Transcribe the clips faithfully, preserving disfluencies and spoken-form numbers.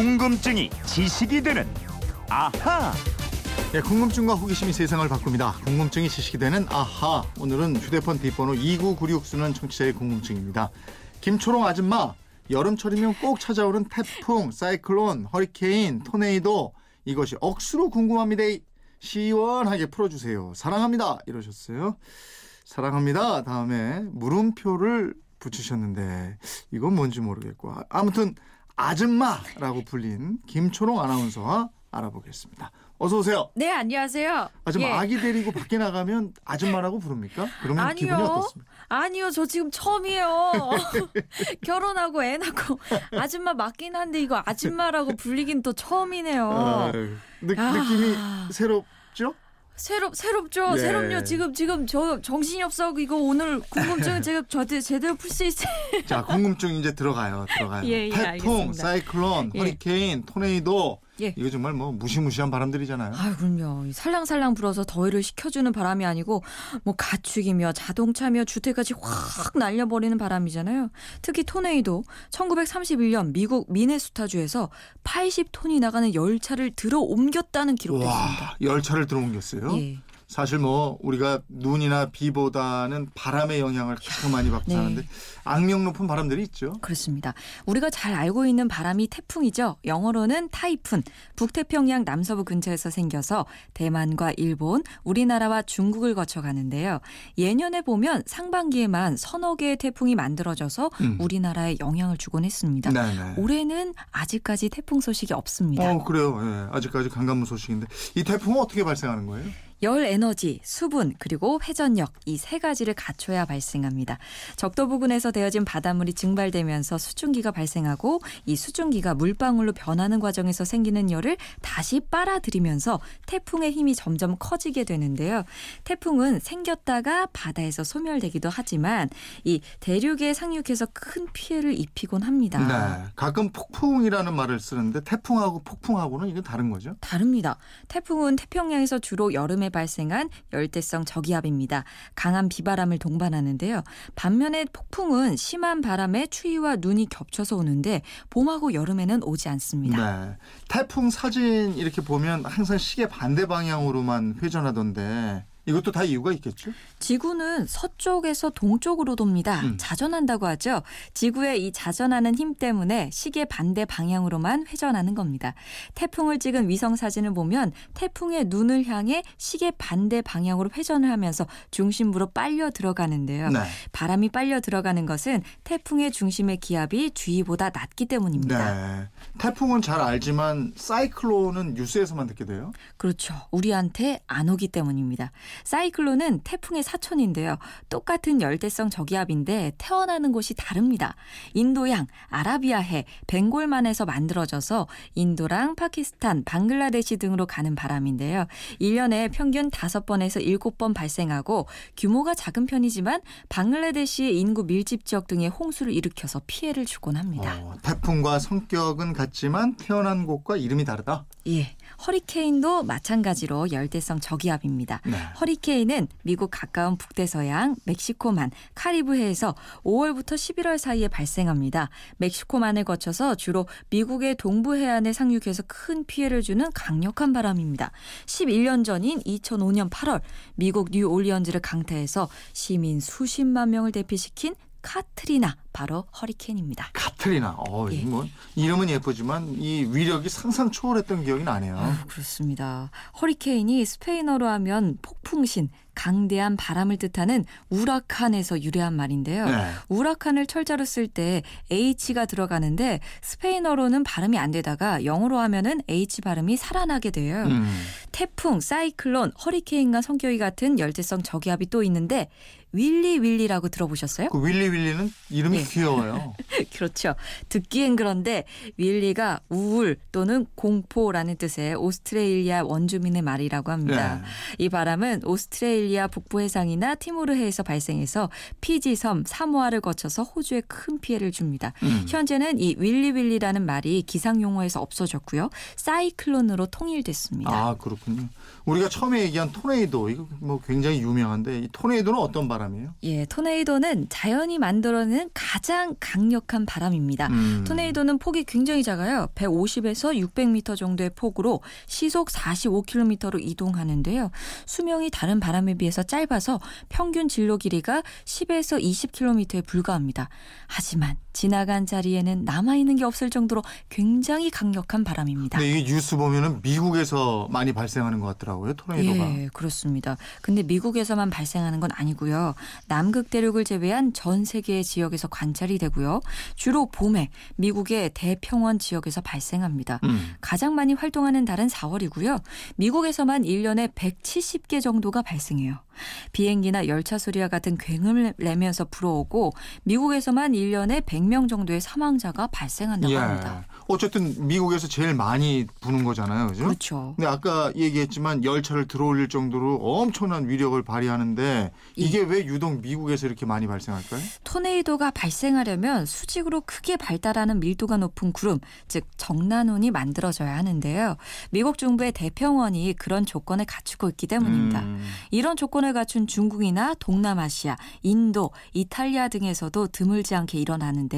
궁금증이 지식이 되는 아하. 네, 궁금증과 호기심이 세상을 바꿉니다. 궁금증이 지식이 되는 아하. 오늘은 휴대폰 뒷번호 이구구육 쓰는 청취자의 궁금증입니다. 김초롱 아줌마, 여름철이면 꼭 찾아오는 태풍, 사이클론, 허리케인, 토네이도, 이것이 억수로 궁금합니다. 시원하게 풀어주세요. 사랑합니다. 이러셨어요. 사랑합니다. 다음에 물음표를 붙이셨는데 이건 뭔지 모르겠고, 아무튼 아줌마라고 불린 김초롱 아나운서와 알아보겠습니다. 어서 오세요. 네, 안녕하세요. 아줌마, 예. 아기 데리고 밖에 나가면 아줌마라고 부릅니까? 그러면 아니요. 기분이 어떻습니까? 아니요. 저 지금 처음이에요. 결혼하고 애 낳고 아줌마 맞긴 한데 이거 아줌마라고 불리긴 또 처음이네요. 아, 느, 아. 느낌이 새롭죠? 새롭, 새롭죠? 예. 새롭요. 지금, 지금, 저, 정신이 없어. 이거 오늘 궁금증 제가 저한테 제대로 풀 수 있어요. 자, 궁금증 이제 들어가요. 들어가요. 예, 예, 태풍, 알겠습니다. 사이클론, 예. 허리케인, 토네이도. 예. 이거 정말 뭐 무시무시한 바람들이잖아요. 아, 그럼요. 살랑살랑 불어서 더위를 식혀주는 바람이 아니고 뭐 가축이며 자동차며 주택까지 확 날려버리는 바람이잖아요. 특히 토네이도 천구백삼십일년 미국 미네소타주에서 팔십 톤이 나가는 열차를 들어옮겼다는 기록도 와, 있습니다. 열차를 들어옮겼어요? 예. 사실 뭐 우리가 눈이나 비보다는 바람의 영향을 가장 많이 받고 사는데 네. 악명 높은 바람들이 있죠. 그렇습니다. 우리가 잘 알고 있는 바람이 태풍이죠. 영어로는 타이푼. 북태평양 남서부 근처에서 생겨서 대만과 일본, 우리나라와 중국을 거쳐 가는데요. 예년에 보면 상반기에만 서너 개의 태풍이 만들어져서 음. 우리나라에 영향을 주곤 했습니다. 네네. 올해는 아직까지 태풍 소식이 없습니다. 어, 그래요. 네. 아직까지 강간무 소식인데 이 태풍은 어떻게 발생하는 거예요? 열 에너지, 수분, 그리고 회전력 이 세 가지를 갖춰야 발생합니다. 적도 부근에서 데어진 바닷물이 증발되면서 수증기가 발생하고 이 수증기가 물방울로 변하는 과정에서 생기는 열을 다시 빨아들이면서 태풍의 힘이 점점 커지게 되는데요. 태풍은 생겼다가 바다에서 소멸되기도 하지만 이 대륙에 상륙해서 큰 피해를 입히곤 합니다. 네, 가끔 폭풍이라는 말을 쓰는데 태풍하고 폭풍하고는 이게 다른 거죠? 다릅니다. 태풍은 태평양에서 주로 여름에 발생한 열대성 저기압입니다. 강한 비바람을 동반하는데요. 반면에 폭풍은 심한 바람에 추위와 눈이 겹쳐서 오는데 봄하고 여름에는 오지 않습니다. 네. 태풍 사진 이렇게 보면 항상 시계 반대 방향으로만 회전하던데 이것도 다 이유가 있겠죠? 지구는 서쪽에서 동쪽으로 돕니다. 음. 자전한다고 하죠. 지구의 이 자전하는 힘 때문에 시계 반대 방향으로만 회전하는 겁니다. 태풍을 찍은 위성 사진을 보면 태풍의 눈을 향해 시계 반대 방향으로 회전을 하면서 중심부로 빨려 들어가는데요. 네. 바람이 빨려 들어가는 것은 태풍의 중심의 기압이 주위보다 낮기 때문입니다. 네. 태풍은 잘 알지만 사이클론은 뉴스에서만 듣게 돼요? 그렇죠. 우리한테 안 오기 때문입니다. 사이클론은 태풍의 사촌인데요. 똑같은 열대성 저기압인데 태어나는 곳이 다릅니다. 인도양, 아라비아해, 벵골만에서 만들어져서 인도랑 파키스탄, 방글라데시 등으로 가는 바람인데요. 일 년에 평균 다섯 번에서 일곱 번 발생하고 규모가 작은 편이지만 방글라데시의 인구 밀집 지역 등에 홍수를 일으켜서 피해를 주곤 합니다. 어, 태풍과 성격은 같지만 태어난 곳과 이름이 다르다? 예. 허리케인도 마찬가지로 열대성 저기압입니다. 네. 허리케인은 미국 가까운 북대서양, 멕시코만, 카리브해에서 오월부터 십일월 사이에 발생합니다. 멕시코만을 거쳐서 주로 미국의 동부 해안에 상륙해서 큰 피해를 주는 강력한 바람입니다. 십일 년 전인 이천오년 팔월 미국 뉴올리언즈를 강타해서 시민 수십만 명을 대피시킨 카트리나, 바로 허리케인입니다. 카트리나, 어, 예. 뭐 이름은 예쁘지만 이 위력이 상상 초월했던 기억이 나네요. 아, 그렇습니다. 허리케인이 스페인어로 하면 폭풍신, 강대한 바람을 뜻하는 우라칸에서 유래한 말인데요. 네. 우라칸을 철자로 쓸 때 H가 들어가는데 스페인어로는 발음이 안 되다가 영어로 하면은 H 발음이 살아나게 돼요. 음. 태풍, 사이클론, 허리케인과 성격이 같은 열대성 저기압이 또 있는데 윌리 윌리라고 들어보셨어요? 그 윌리 윌리는 이름이 네. 귀여워요. 그렇죠. 듣기엔 그런데 윌리가 우울 또는 공포라는 뜻의 오스트레일리아 원주민의 말이라고 합니다. 네. 이 바람은 오스트레일리아 북부 해상이나 티모르 해에서 발생해서 피지 섬, 사모아를 거쳐서 호주에 큰 피해를 줍니다. 음. 현재는 이 윌리 윌리라는 말이 기상 용어에서 없어졌고요. 사이클론으로 통일됐습니다. 아, 그렇군요. 우리가 처음에 얘기한 토네이도 이거 뭐 굉장히 유명한데 이 토네이도는 어떤 바람이에요? 예, 토네이도는 자연이 만들어낸 가 가장 강력한 바람입니다. 음. 토네이도는 폭이 굉장히 작아요. 백오십에서 육백 미터 정도의 폭으로 시속 사십오 킬로미터로 이동하는데요. 수명이 다른 바람에 비해서 짧아서 평균 진로 길이가 십에서 이십 킬로미터에 불과합니다. 하지만 지나간 자리에는 남아있는 게 없을 정도로 굉장히 강력한 바람입니다. 근데 이게 뉴스 보면은 미국에서 많이 발생하는 것 같더라고요. 토네이도가. 예, 그렇습니다. 근데 미국에서만 발생하는 건 아니고요. 남극 대륙을 제외한 전 세계의 지역에서 관찰이 되고요. 주로 봄에 미국의 대평원 지역에서 발생합니다. 음. 가장 많이 활동하는 달은 사월이고요. 미국에서만 일 년에 백칠십 개 정도가 발생해요. 비행기나 열차 소리와 같은 굉음을 내면서 불어오고 미국에서만 일 년에 백 명 정도의 사망자가 발생한다고 예. 합니다. 어쨌든 미국에서 제일 많이 부는 거잖아요. 그죠? 그렇죠. 근데 아까 얘기했지만 열차를 들어올릴 정도로 엄청난 위력을 발휘하는데 이게 예. 왜 유독 미국에서 이렇게 많이 발생할까요? 토네이도가 발생하려면 수직으로 크게 발달하는 밀도가 높은 구름, 즉 정난운이 만들어져야 하는데요. 미국 중부의 대평원이 그런 조건을 갖추고 있기 때문입니다. 음. 이런 조건을 갖춘 중국이나 동남아시아, 인도, 이탈리아 등에서도 드물지 않게 일어나는데요.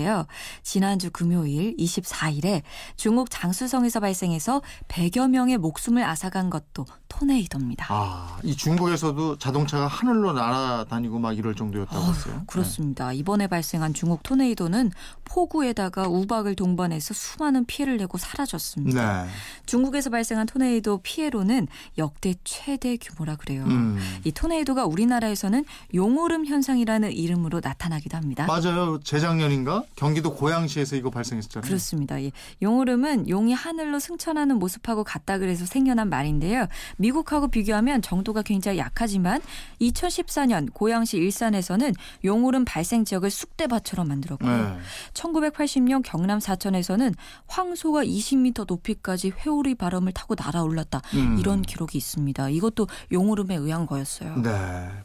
지난주 금요일 이십사일에 중국 장쑤성에서 발생해서 백여 명의 목숨을 앗아간 것도 토네이도입니다. 아, 이 중국에서도 자동차가 하늘로 날아다니고 막 이럴 정도였다고 했어요? 어, 그렇습니다. 네. 이번에 발생한 중국 토네이도는 폭우에다가 우박을 동반해서 수많은 피해를 내고 사라졌습니다. 네. 중국에서 발생한 토네이도 피해로는 역대 최대 규모라 그래요. 음. 이 토네이도 토네이도가 우리나라에서는 용오름 현상이라는 이름으로 나타나기도 합니다. 맞아요. 재작년인가? 경기도 고양시에서 이거 발생했었잖아요. 그렇습니다. 예. 용오름은 용이 하늘로 승천하는 모습하고 같다 그래서 생겨난 말인데요. 미국하고 비교하면 정도가 굉장히 약하지만 이천십사년 고양시 일산에서는 용오름 발생 지역을 쑥대밭처럼 만들었고요. 네. 천구백팔십년 경남 사천에서는 황소가 이십 미터 높이까지 회오리 바람을 타고 날아올랐다. 음. 이런 기록이 있습니다. 이것도 용오름에 의한 거였어요. 네,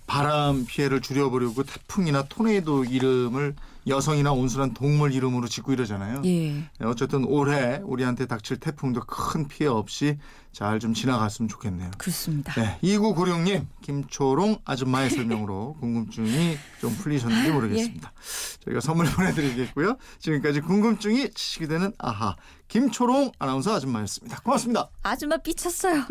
바람 피해를 줄여보려고 태풍이나 토네이도 이름을 여성이나 온순한 동물 이름으로 짓고 이러잖아요. 예. 어쨌든 올해 우리한테 닥칠 태풍도 큰 피해 없이 잘 좀 지나갔으면 좋겠네요. 그렇습니다. 네, 이구구육님 김초롱 아줌마의 설명으로 궁금증이 좀 풀리셨는지 모르겠습니다. 예. 저희가 선물 보내드리겠고요. 지금까지 궁금증이 지식이 되는 아하 김초롱 아나운서 아줌마였습니다. 고맙습니다. 아줌마 삐쳤어요.